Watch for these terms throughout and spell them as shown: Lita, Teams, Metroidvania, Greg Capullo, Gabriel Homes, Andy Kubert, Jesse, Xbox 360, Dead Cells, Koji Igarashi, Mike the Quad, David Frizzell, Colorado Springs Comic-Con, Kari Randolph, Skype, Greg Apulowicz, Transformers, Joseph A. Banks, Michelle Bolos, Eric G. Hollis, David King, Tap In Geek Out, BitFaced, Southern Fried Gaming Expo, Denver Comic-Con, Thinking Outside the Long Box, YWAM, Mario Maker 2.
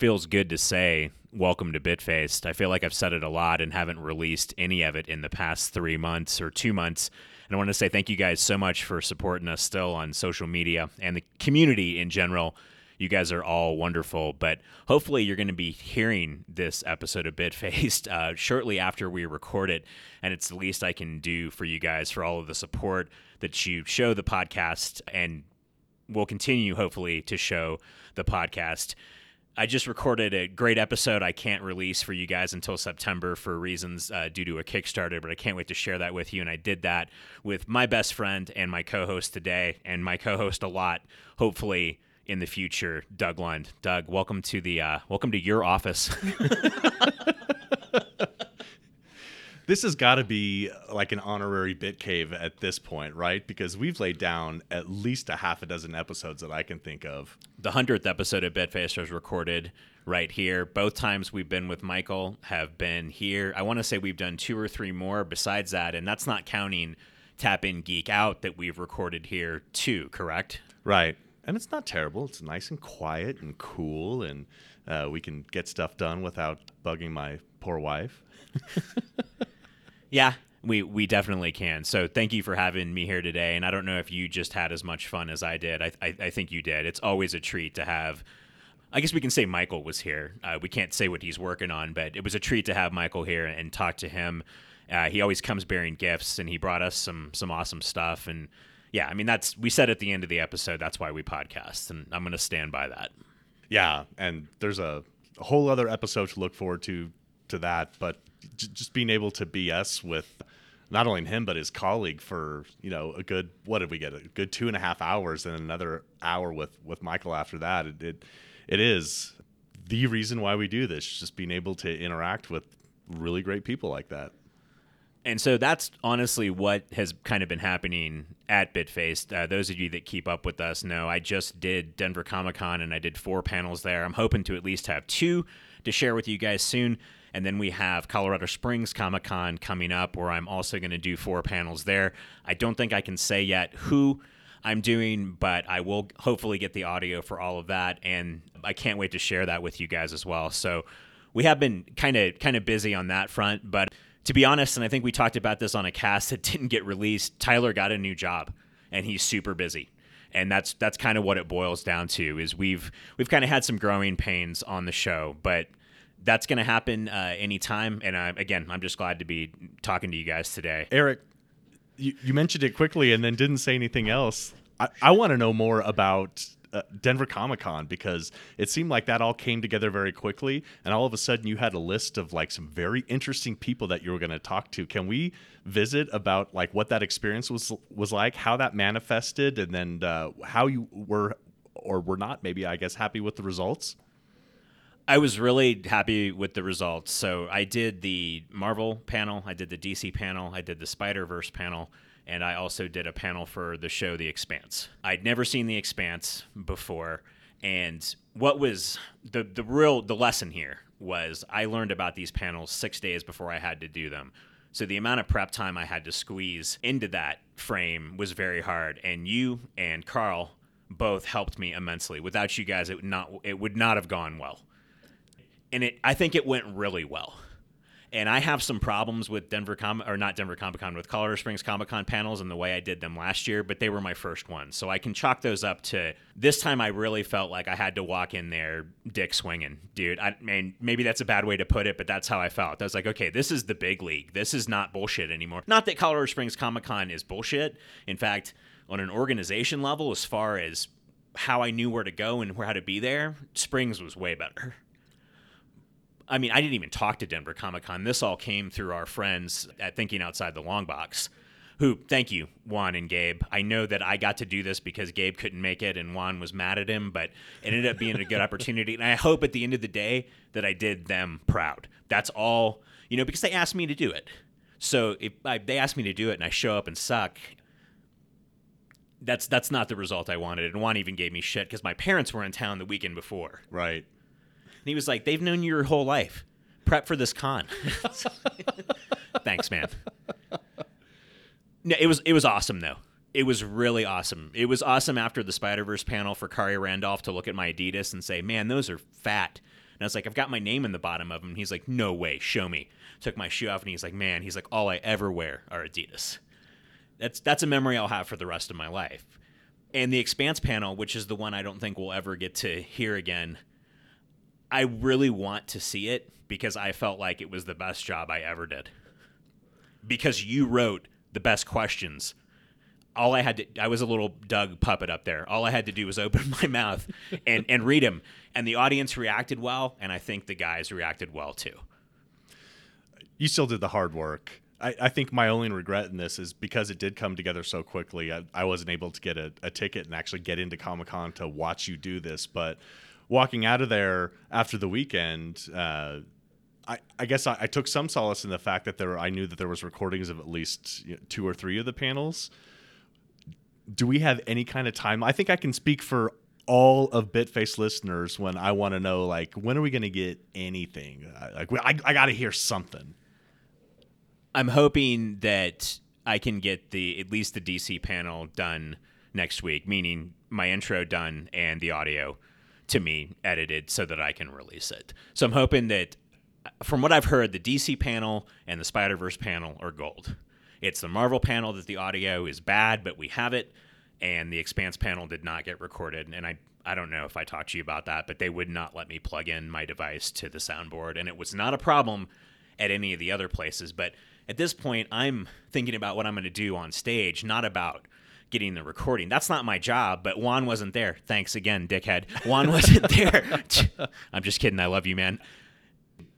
feels good to say, welcome to BitFaced. I feel like I've said it a lot and haven't released any of it in the past 3 months or 2 months. And I want to say thank you guys so much for supporting us still on social media and the community in general. You guys are all wonderful, but hopefully you're going to be hearing this episode of BitFaced shortly after we record it, and it's the least I can do for you guys for all of the support that you show the podcast and will continue, hopefully, to show the podcast. I just recorded a great episode I can't release for you guys until September for reasons due to a Kickstarter, but I can't wait to share that with you. And I did that with my best friend and my co-host today, and my co-host a lot, hopefully, in the future, Doug Lund. Doug, welcome to the welcome to your office. This has got to be like an honorary BitCave at this point, right? Because we've laid down at least a half a dozen episodes that I can think of. The 100th episode of BitFaced was recorded right here. Both times we've been with Michael have been here. I want to say we've done 2 or 3 more besides that, and that's not counting Tap In Geek Out that we've recorded here too, correct? Right. And it's not terrible. It's nice and quiet and cool, and we can get stuff done without bugging my poor wife. Yeah, we definitely can. So thank you for having me here today. And I don't know if you just had as much fun as I did. I think you did. It's always a treat to have. I guess we can say Michael was here. We can't say what he's working on, but it was a treat to have Michael here and talk to him. He always comes bearing gifts, and he brought us some awesome stuff. And yeah, I mean, that's, we said at the end of the episode, that's why we podcast, and I'm going to stand by that. Yeah, and there's a whole other episode to look forward to that, but just being able to BS with not only him, but his colleague for, you know, a good, what did we get, a good 2.5 hours, and another hour with Michael after that. It is the reason why we do this, just being able to interact with really great people like that. And so that's honestly what has kind of been happening at BitFaced. Those of you that keep up with us know I just did Denver Comic-Con, and I did 4 panels there. I'm hoping to at least have 2 to share with you guys soon. And then we have Colorado Springs Comic-Con coming up, where I'm also going to do 4 panels there. I don't think I can say yet who I'm doing, but I will hopefully get the audio for all of that. And I can't wait to share that with you guys as well. So we have been kind of busy on that front, but to be honest, and I think we talked about this on a cast that didn't get released, Tyler got a new job, and he's super busy. And that's kind of what it boils down to, is we've kind of had some growing pains on the show, but that's going to happen anytime. And again, I'm just glad to be talking to you guys today. Eric, you mentioned it quickly and then didn't say anything else. I want to know more about Denver Comic-Con, because it seemed like that all came together very quickly, and all of a sudden you had a list of like some very interesting people that you were going to talk to. Can we visit about like what that experience was like, how that manifested, and then how you were or were not, maybe, I guess, happy with the results? I was really happy with the results. So I did the Marvel panel, I did the DC panel, I did the Spider-Verse panel, and I also did a panel for the show The Expanse. I'd never seen The Expanse before, and what was the real lesson here was I learned about these panels 6 days before I had to do them. So the amount of prep time I had to squeeze into that frame was very hard, and you and Carl both helped me immensely. Without you guys, it would not have gone well. And I think it went really well. And I have some problems with Colorado Springs Comic-Con panels and the way I did them last year, but they were my first ones. So I can chalk those up to this time I really felt like I had to walk in there dick swinging, dude. I mean, maybe that's a bad way to put it, but that's how I felt. I was like, okay, this is the big league. This is not bullshit anymore. Not that Colorado Springs Comic-Con is bullshit. In fact, on an organization level, as far as how I knew where to go and how to be there, Springs was way better. I mean, I didn't even talk to Denver Comic-Con. This all came through our friends at Thinking Outside the Long Box, who, thank you, Juan and Gabe. I know that I got to do this because Gabe couldn't make it and Juan was mad at him, but it ended up being a good opportunity. And I hope at the end of the day that I did them proud. That's all, you know, because they asked me to do it. So if they asked me to do it and I show up and suck, that's not the result I wanted. And Juan even gave me shit because my parents were in town the weekend before. Right. And he was like, they've known you your whole life. Prep for this con. Thanks, man. No, it was awesome, though. It was really awesome. It was awesome after the Spider-Verse panel for Kari Randolph to look at my Adidas and say, man, those are fat. And I was like, I've got my name in the bottom of them. And he's like, no way, show me. Took my shoe off, and he's like, man, he's like, all I ever wear are Adidas. That's a memory I'll have for the rest of my life. And the Expanse panel, which is the one I don't think we'll ever get to hear again, I really want to see it because I felt like it was the best job I ever did. Because you wrote the best questions. All I had to, I was a little Doug puppet up there. All I had to do was open my mouth and read them. And the audience reacted well, and I think the guys reacted well too. You still did the hard work. I think my only regret in this is because it did come together so quickly, I wasn't able to get a ticket and actually get into Comic-Con to watch you do this. But walking out of there after the weekend, I guess I took some solace in the fact that I knew that there was recordings of at least 2 or 3 of the panels. Do we have any kind of time? I think I can speak for all of BitFaced listeners when I want to know, like, when are we going to get anything? I got to hear something. I'm hoping that I can get at least the DC panel done next week, meaning my intro done and the audio to me edited so that I can release it. So I'm hoping that, from what I've heard, the DC panel and the Spider-Verse panel are gold. It's the Marvel panel that the audio is bad, but we have it, and the Expanse panel did not get recorded. And I don't know if I talked to you about that, but they would not let me plug in my device to the soundboard, and it was not a problem at any of the other places. But at this point, I'm thinking about what I'm going to do on stage, not about getting the recording. That's not my job, but Juan wasn't there. Thanks again, dickhead. Juan wasn't there. I'm just kidding. I love you, man.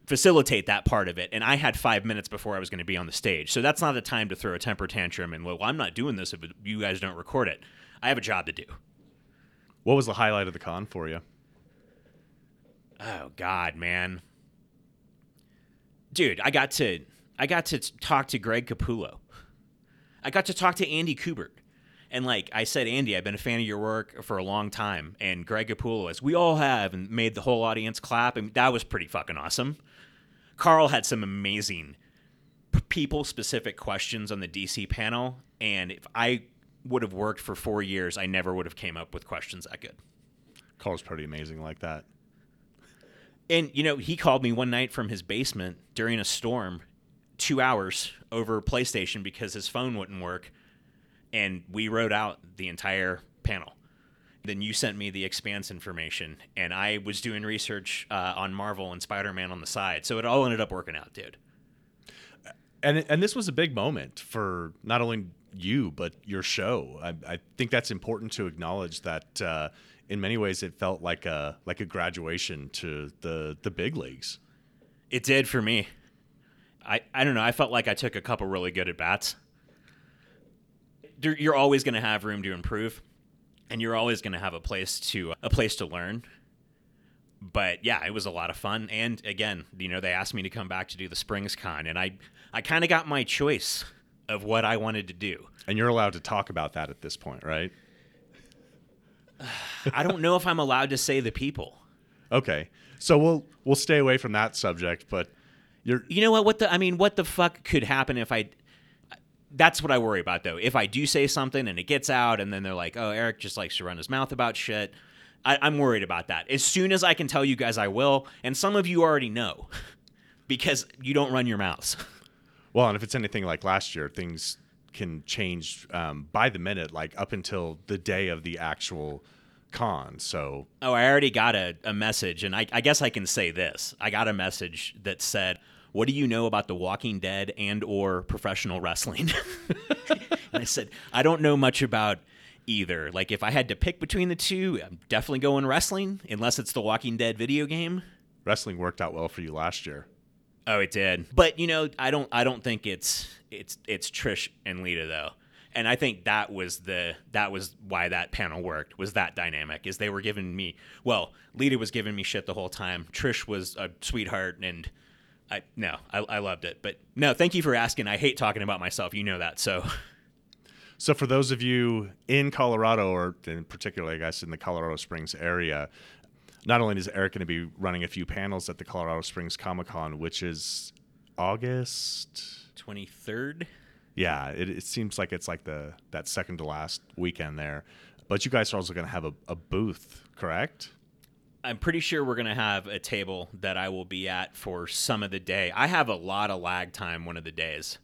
Facilitate that part of it. And I had 5 minutes before I was going to be on the stage. So that's not a time to throw a temper tantrum and, well, I'm not doing this if you guys don't record it. I have a job to do. What was the highlight of the con for you? Oh, God, man. Dude, I got to talk to Greg Capullo. I got to talk to Andy Kubert. And like I said, Andy, I've been a fan of your work for a long time. And Greg Apulowicz, as we all have, and made the whole audience clap. And that was pretty fucking awesome. Carl had some amazing people-specific questions on the DC panel. And if I would have worked for 4 years, I never would have came up with questions that good. Carl's pretty amazing like that. And, he called me one night from his basement during a storm, 2 hours over PlayStation because his phone wouldn't work. And we wrote out the entire panel. Then you sent me the Expanse information, and I was doing research on Marvel and Spider-Man on the side. So it all ended up working out, dude. And this was a big moment for not only you, but your show. I think that's important to acknowledge that in many ways it felt like a graduation to the big leagues. It did for me. I don't know. I felt like I took a couple really good at-bats. You're always going to have room to improve, and you're always going to have a place to learn. But yeah, it was a lot of fun. And again, they asked me to come back to do the Springs Con, and I kind of got my choice of what I wanted to do. And you're allowed to talk about that at this point, right? I don't know if I'm allowed to say the people. Okay, so we'll stay away from that subject. But what the fuck could happen if I? That's what I worry about, though. If I do say something and it gets out and then they're like, oh, Eric just likes to run his mouth about shit, I'm worried about that. As soon as I can tell you guys, I will. And some of you already know because you don't run your mouths. Well, and if it's anything like last year, things can change by the minute, like up until the day of the actual con. So, oh, I already got a message, and I guess I can say this. I got a message that said, what do you know about The Walking Dead and or professional wrestling? And I said, I don't know much about either. Like, if I had to pick between the two, I'm definitely going wrestling, unless it's The Walking Dead video game. Wrestling worked out well for you last year. Oh, it did. But, I don't think it's Trish and Lita, though. And I think that was why that panel worked, was that dynamic, is they were giving me, well, Lita was giving me shit the whole time. Trish was a sweetheart, and... I loved it. But no, thank you for asking. I hate talking about myself. You know that. So for those of you in Colorado, or in particular, I guess, in the Colorado Springs area, not only is Eric going to be running a few panels at the Colorado Springs Comic-Con, which is August 23rd. Yeah, it seems like it's like that second to last weekend there. But you guys are also going to have a booth, correct? I'm pretty sure we're going to have a table that I will be at for some of the day. I have a lot of lag time one of the days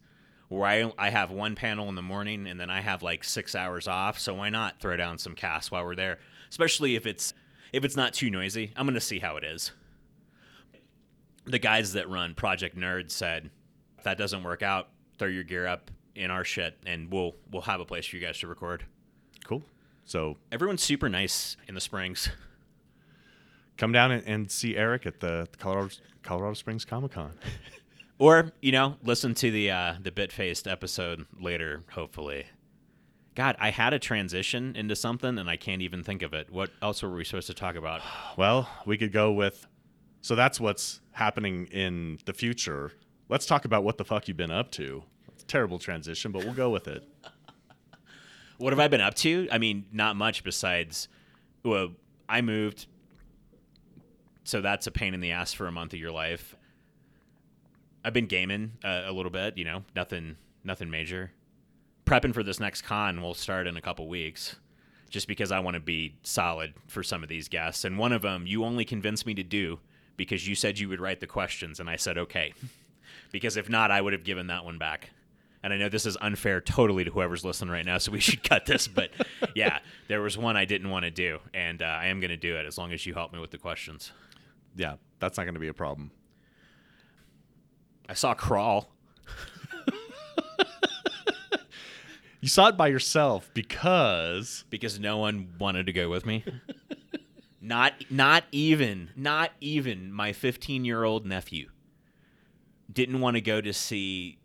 where I have one panel in the morning and then I have like 6 hours off. So why not throw down some casts while we're there, especially if it's not too noisy. I'm going to see how it is. The guys that run Project Nerd said, if that doesn't work out, throw your gear up in our shit and we'll have a place for you guys to record. Cool. So everyone's super nice in the Springs. Come down and see Eric at the Colorado Springs Comic-Con. Or, listen to the BitFaced episode later, hopefully. God, I had a transition into something, and I can't even think of it. What else were we supposed to talk about? Well, we could go with... So that's what's happening in the future. Let's talk about what the fuck you've been up to. It's a terrible transition, but we'll go with it. What have I been up to? I mean, not much besides... Well, I moved... So that's a pain in the ass for a month of your life. I've been gaming a little bit, nothing major. Prepping for this next con will start in a couple weeks just because I want to be solid for some of these guests. And one of them you only convinced me to do because you said you would write the questions, and I said, okay. Because if not, I would have given that one back. And I know this is unfair totally to whoever's listening right now, so we should cut this. But yeah, there was one I didn't want to do, and I am going to do it as long as you help me with the questions. Yeah, that's not going to be a problem. I saw Crawl. You saw it by yourself because... Because no one wanted to go with me. Not even my 15-year-old nephew didn't want to go to see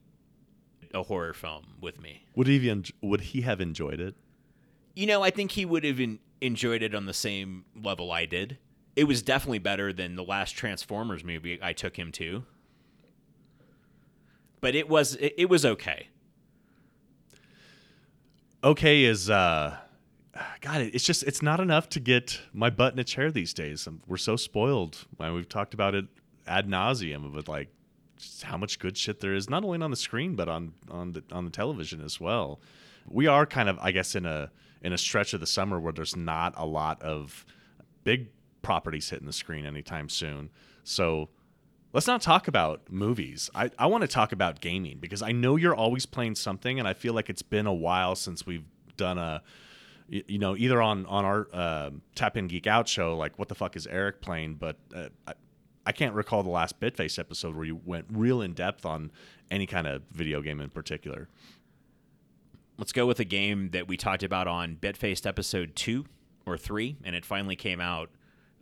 a horror film with me. Would he have enjoyed it? I think he would have enjoyed it on the same level I did. It was definitely better than the last Transformers movie I took him to. But it was okay. Okay is, God, it's just, it's not enough to get my butt in a chair these days. We're so spoiled. We've talked about it ad nauseum with like just how much good shit there is, not only on the screen, but on the television as well. We are kind of, I guess, in a stretch of the summer where there's not a lot of big properties hitting the screen anytime soon. So let's not talk about movies. I want to talk about gaming because I know you're always playing something, and I feel like it's been a while since we've done a, either on our Tap In Geek Out show, like what the fuck is Eric playing? But I can't recall the last BitFaced episode where you went real in depth on any kind of video game in particular. Let's go with a game that we talked about on BitFaced episode 2 or 3, and it finally came out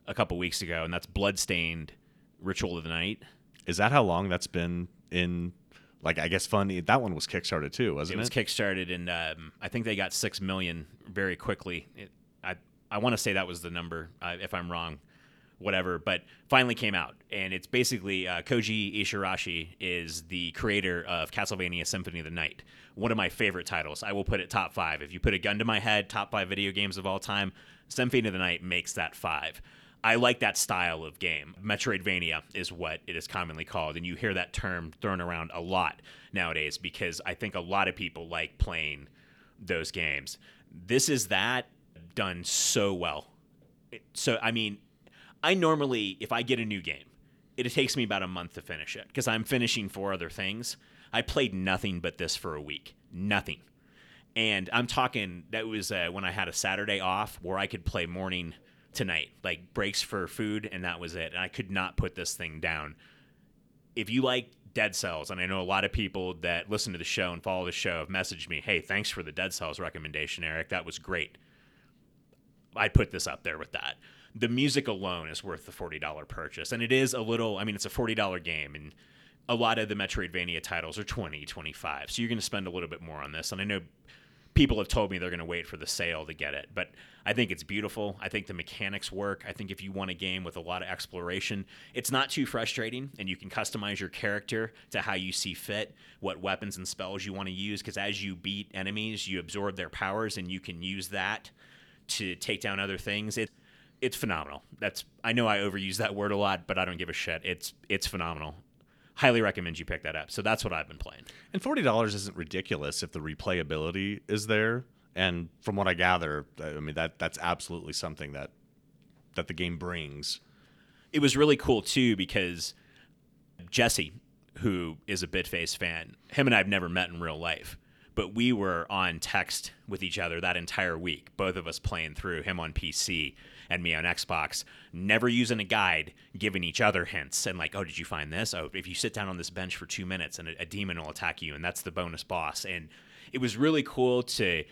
a couple weeks ago, and that's Bloodstained Ritual of the Night. Is that how long that's been in, like, I guess funny? That one was kickstarted too, wasn't it? It was kickstarted, and I think they got 6 million very quickly. I want to say that was the number, if I'm wrong, whatever, but finally came out, and it's basically Koji Igarashi is the creator of Castlevania Symphony of the Night, one of my favorite titles. I will put it top 5. If you put a gun to my head, top 5 video games of all time, Symphony of the Night makes that 5. I like that style of game. Metroidvania is what it is commonly called, and you hear that term thrown around a lot nowadays because I think a lot of people like playing those games. This is that done so well. So, I mean, I normally, if I get a new game, it takes me about a month to finish it because I'm finishing 4 other things. I played nothing but this for a week. Nothing. And I'm talking, that was when I had a Saturday off where I could play morning tonight, like breaks for food, and that was it. And I could not put this thing down. If you like Dead Cells, and I know a lot of people that listen to the show and follow the show have messaged me, hey, thanks for the Dead Cells recommendation, Eric. That was great. I'd put this up there with that. The music alone is worth the $40 purchase. And it is a little, I mean, it's a $40 game, and a lot of the Metroidvania titles are $20, $25. So you're going to spend a little bit more on this. And I know people have told me they're going to wait for the sale to get it, but I think it's beautiful. I think the mechanics work. I think if you want a game with a lot of exploration, it's not too frustrating, and you can customize your character to how you see fit, what weapons and spells you want to use, because as you beat enemies, you absorb their powers, and you can use that to take down other things. It's phenomenal. I know I overuse that word a lot, but I don't give a shit. It's phenomenal. Highly recommend you pick that up. So that's what I've been playing. And $40 isn't ridiculous if the replayability is there. And from what I gather, I mean, that's absolutely something that that the game brings. It was really cool too because Jesse, who is a BitFaced fan, him and I have never met in real life, but we were on text with each other that entire week, both of us playing through, him on PC and me on Xbox, never using a guide, giving each other hints and like, oh, did you find this? Oh, if you sit down on this bench for 2 minutes and a demon will attack you and that's the bonus boss. And it was really cool to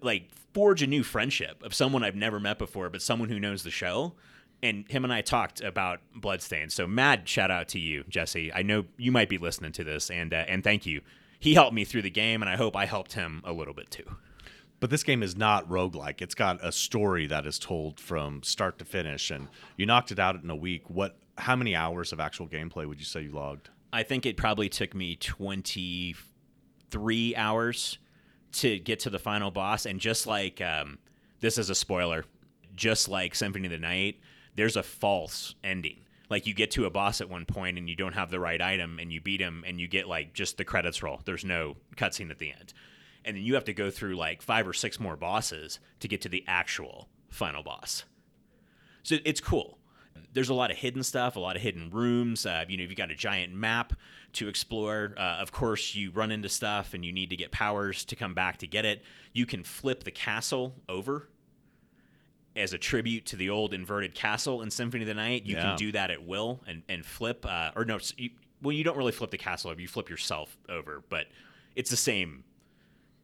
like forge a new friendship of someone I've never met before, but someone who knows the show. And him and I talked about Bloodstained. So mad shout out to you, Jesse. I know you might be listening to this, and thank you. He helped me through the game, and I hope I helped him a little bit too. But this game is not roguelike. It's got a story that is told from start to finish, and you knocked it out in a week. What? How many hours of actual gameplay would you say you logged? I think it probably took me 23 hours to get to the final boss. And just like, this is a spoiler, just like Symphony of the Night, there's a false ending. Like, you get to a boss at one point and you don't have the right item and you beat him and you get like just the credits roll. There's no cutscene at the end. And then you have to go through like 5 or 6 more bosses to get to the actual final boss. So it's cool. There's a lot of hidden stuff, a lot of hidden rooms. You've got a giant map to explore. Of course, you run into stuff and you need to get powers to come back to get it. You can flip the castle over as a tribute to the old inverted castle in Symphony of the Night. You can do that at will and flip. You don't really flip the castle over. You flip yourself over, but it's the same.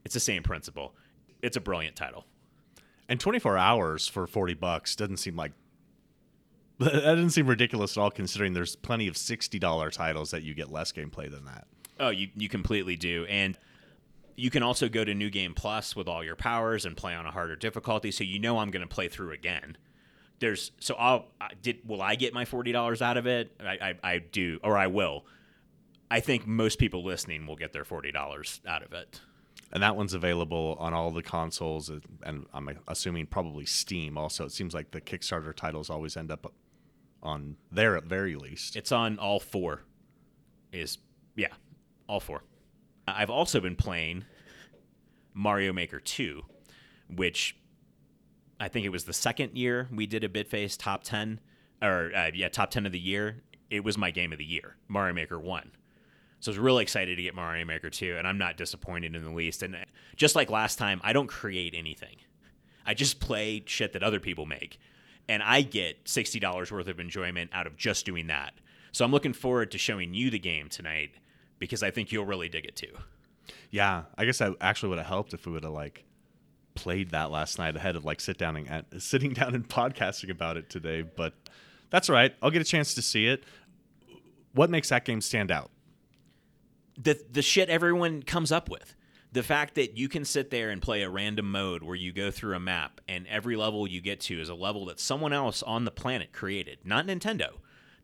It's the same principle. It's a brilliant title. And 24 hours for $40 doesn't seem like... That doesn't seem ridiculous at all, considering there's plenty of $60 titles that you get less gameplay than that. Oh, you completely do. And you can also go to New Game Plus with all your powers and play on a harder difficulty, so you know I'm going to play through again. Will I get my $40 out of it? I do, or I will. I think most people listening will get their $40 out of it. And that one's available on all the consoles, and I'm assuming probably Steam also. It seems like the Kickstarter titles always end up on there at very least. It's on all four. All four. I've also been playing Mario Maker 2, which I think it was the second year we did a BitFaced top 10, top 10 of the year. It was my game of the year, Mario Maker 1. So I was really excited to get Mario Maker 2, and I'm not disappointed in the least. And just like last time, I don't create anything. I just play shit that other people make, and I get $60 worth of enjoyment out of just doing that. So I'm looking forward to showing you the game tonight, because I think you'll really dig it too. Yeah, I guess that actually would have helped if we would have like played that last night ahead of like sitting down and podcasting about it today. But that's all right. I'll get a chance to see it. What makes that game stand out? The shit everyone comes up with. The fact that you can sit there and play a random mode where you go through a map and every level you get to is a level that someone else on the planet created, not Nintendo.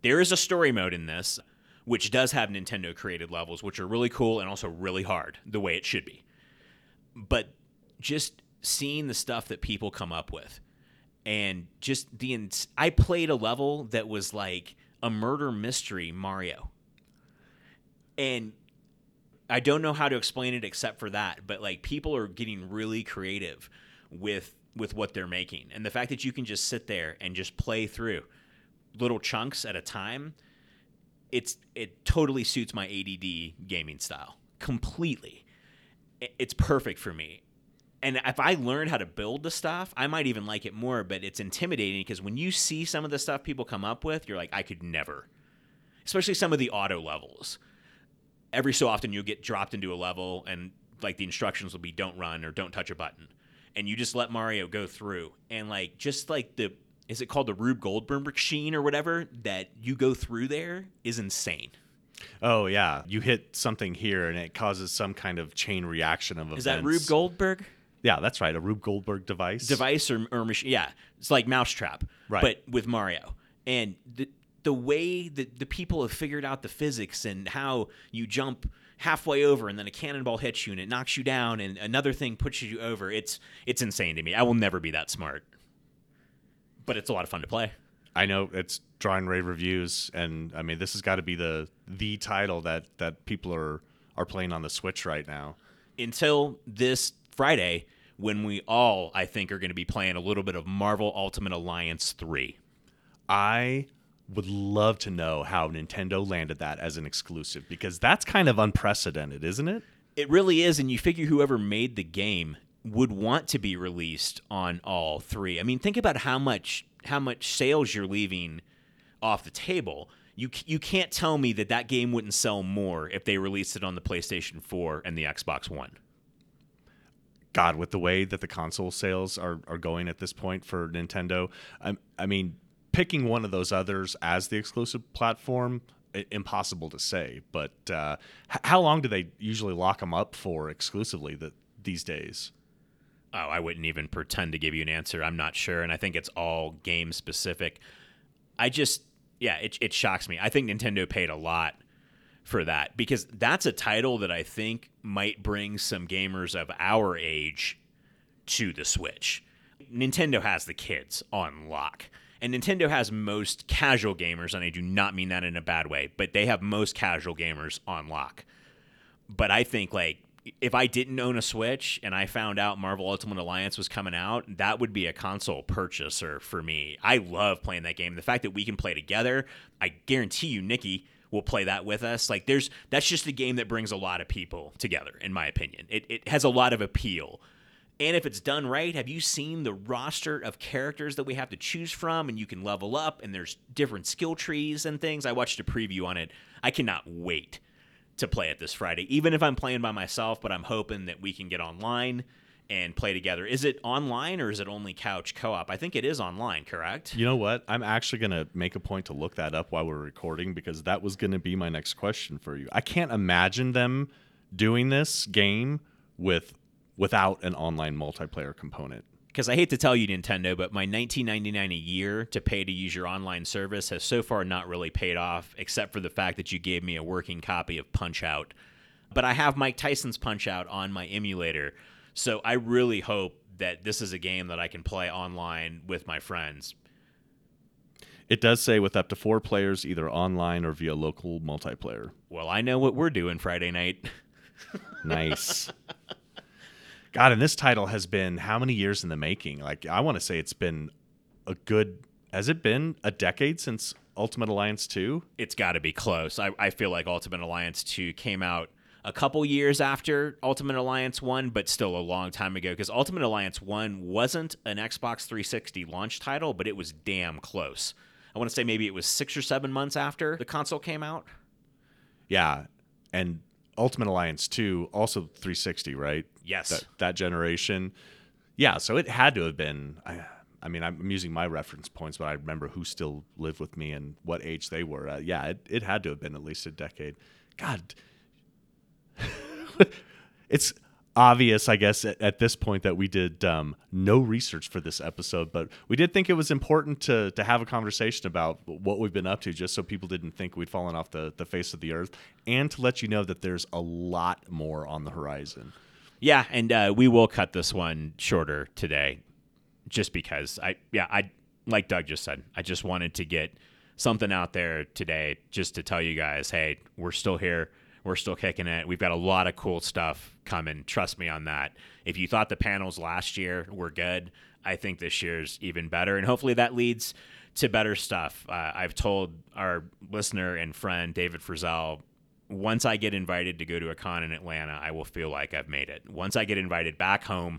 There is a story mode in this, which does have Nintendo-created levels, which are really cool and also really hard, the way it should be. But just seeing the stuff that people come up with, and just I played a level that was like a murder mystery Mario. And I don't know how to explain it except for that, but like people are getting really creative with what they're making. And the fact that you can just sit there and just play through little chunks at a time, it totally suits my ADD gaming style completely. It's perfect for me. And if I learn how to build the stuff, I might even like it more, but it's intimidating because when you see some of the stuff people come up with, you're like, I could never. Especially some of the auto levels. Every so often you'll get dropped into a level and like the instructions will be don't run or don't touch a button. And you just let Mario go through and like just like the... Is it called the Rube Goldberg machine or whatever that you go through there is insane. Oh, yeah. You hit something here and it causes some kind of chain reaction of events. Is that Rube Goldberg? Yeah, that's right. A Rube Goldberg device. Device or machine. Yeah. It's like Mousetrap, right? But with Mario. And the way that the people have figured out the physics and how you jump halfway over and then a cannonball hits you and it knocks you down and another thing pushes you over. It's insane to me. I will never be that smart. But it's a lot of fun to play. I know it's drawing rave reviews, and I mean this has got to be the title that people are playing on the Switch right now. Until this Friday, when we all, I think, are going to be playing a little bit of Marvel Ultimate Alliance 3. I would love to know how Nintendo landed that as an exclusive, because that's kind of unprecedented, isn't it? It really is, and you figure whoever made the game would want to be released on all three. I mean, think about how much sales you're leaving off the table. You can't tell me that that game wouldn't sell more if they released it on the PlayStation 4 and the Xbox One. God, with the way that the console sales are going at this point for Nintendo, I mean, picking one of those others as the exclusive platform, impossible to say. But how long do they usually lock them up for exclusively these days? Oh, I wouldn't even pretend to give you an answer. I'm not sure, and I think it's all game-specific. It shocks me. I think Nintendo paid a lot for that, because that's a title that I think might bring some gamers of our age to the Switch. Nintendo has the kids on lock. And Nintendo has most casual gamers, and I do not mean that in a bad way, but they have most casual gamers on lock. But I think, like, if I didn't own a Switch and I found out Marvel Ultimate Alliance was coming out, that would be a console purchaser for me. I love playing that game. The fact that we can play together, I guarantee you Nikki will play that with us. Like, that's just a game that brings a lot of people together, in my opinion. It has a lot of appeal. And if it's done right, have you seen the roster of characters that we have to choose from? And you can level up, and there's different skill trees and things. I watched a preview on it. I cannot wait to play it this Friday, even if I'm playing by myself, but I'm hoping that we can get online and play together. Is it online or is it only couch co-op? I think it is online, correct? You know what? I'm actually going to make a point to look that up while we're recording, because that was going to be my next question for you. I can't imagine them doing this game without an online multiplayer component. Because I hate to tell you, Nintendo, but my $19.99 a year to pay to use your online service has so far not really paid off, except for the fact that you gave me a working copy of Punch-Out. But I have Mike Tyson's Punch-Out on my emulator, so I really hope that this is a game that I can play online with my friends. It does say with up to 4 players, either online or via local multiplayer. Well, I know what we're doing Friday night. Nice. God, and this title has been how many years in the making? Like, I want to say it's been has it been a decade since Ultimate Alliance 2? It's got to be close. I feel like Ultimate Alliance 2 came out a couple years after Ultimate Alliance 1, but still a long time ago, because Ultimate Alliance 1 wasn't an Xbox 360 launch title, but it was damn close. I want to say maybe it was 6 or 7 months after the console came out. Yeah, and Ultimate Alliance 2, also 360, right? Yes. That generation. Yeah, so it had to have been, I mean, I'm using my reference points, but I remember who still lived with me and what age they were. It had to have been at least a decade. God. It's obvious, I guess, at this point that we did no research for this episode, but we did think it was important to have a conversation about what we've been up to, just so people didn't think we'd fallen off the face of the earth, and to let you know that there's a lot more on the horizon. Yeah, and we will cut this one shorter today, just because I like Doug just said, I just wanted to get something out there today just to tell you guys, hey, we're still here. We're still kicking it. We've got a lot of cool stuff coming. Trust me on that. If you thought the panels last year were good, I think this year's even better. And hopefully that leads to better stuff. I've told our listener and friend, David Frizzell, once I get invited to go to a con in Atlanta, I will feel like I've made it. Once I get invited back home,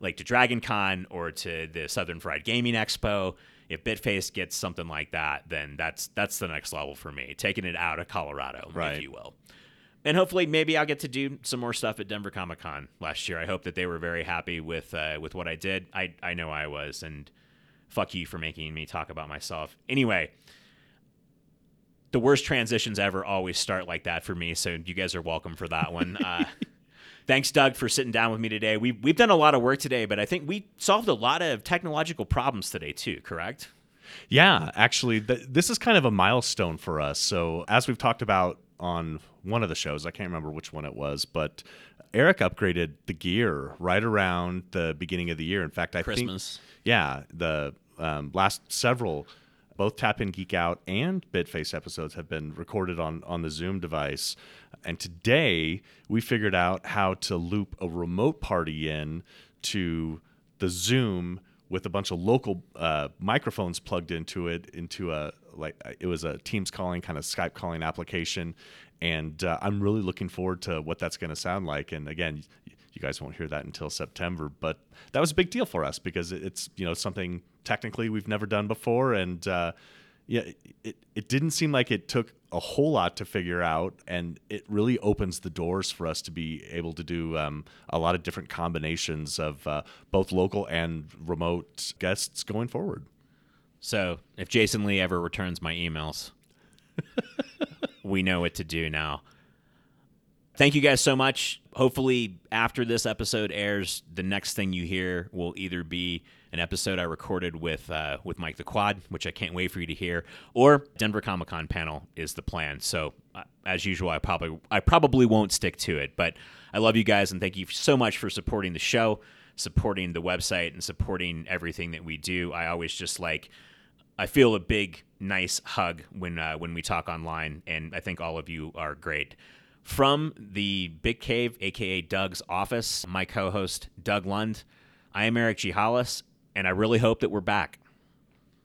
like to Dragon Con or to the Southern Fried Gaming Expo, if BitFaced gets something like that, then that's the next level for me, taking it out of Colorado, right, if you will. And hopefully maybe I'll get to do some more stuff at Denver Comic-Con last year. I hope that they were very happy with what I did. I know I was, and fuck you for making me talk about myself. Anyway, the worst transitions ever always start like that for me, so you guys are welcome for that one. Thanks, Doug, for sitting down with me today. We've done a lot of work today, but I think we solved a lot of technological problems today too, correct? Yeah, actually, this is kind of a milestone for us. So as we've talked about on one of the shows, I can't remember which one it was, but Eric upgraded the gear right around the beginning of the year. In fact, I think Christmas. Yeah, the last several Both Tap In Geek Out and BitFaced episodes have been recorded on the Zoom device. And today we figured out how to loop a remote party in to the Zoom with a bunch of local microphones plugged into it, into a, like, it was a Teams calling, kind of Skype calling application. And I'm really looking forward to what that's going to sound like. And again, you guys won't hear that until September, but that was a big deal for us because it's, you know, something technically we've never done before. And yeah, it didn't seem like it took a whole lot to figure out, and it really opens the doors for us to be able to do a lot of different combinations of both local and remote guests going forward. So if Jason Lee ever returns my emails, we know what to do now. Thank you guys so much. Hopefully, after this episode airs, the next thing you hear will either be an episode I recorded with Mike the Quad, which I can't wait for you to hear, or Denver Comic-Con panel is the plan. So, as usual, I probably won't stick to it, but I love you guys, and thank you so much for supporting the show, supporting the website, and supporting everything that we do. I always just like... I feel a big, nice hug when we talk online, and I think all of you are great. From the BitCave, a.k.a. Doug's office, my co-host, Doug Lund, I am Eric G. Hollis, and I really hope that we're back.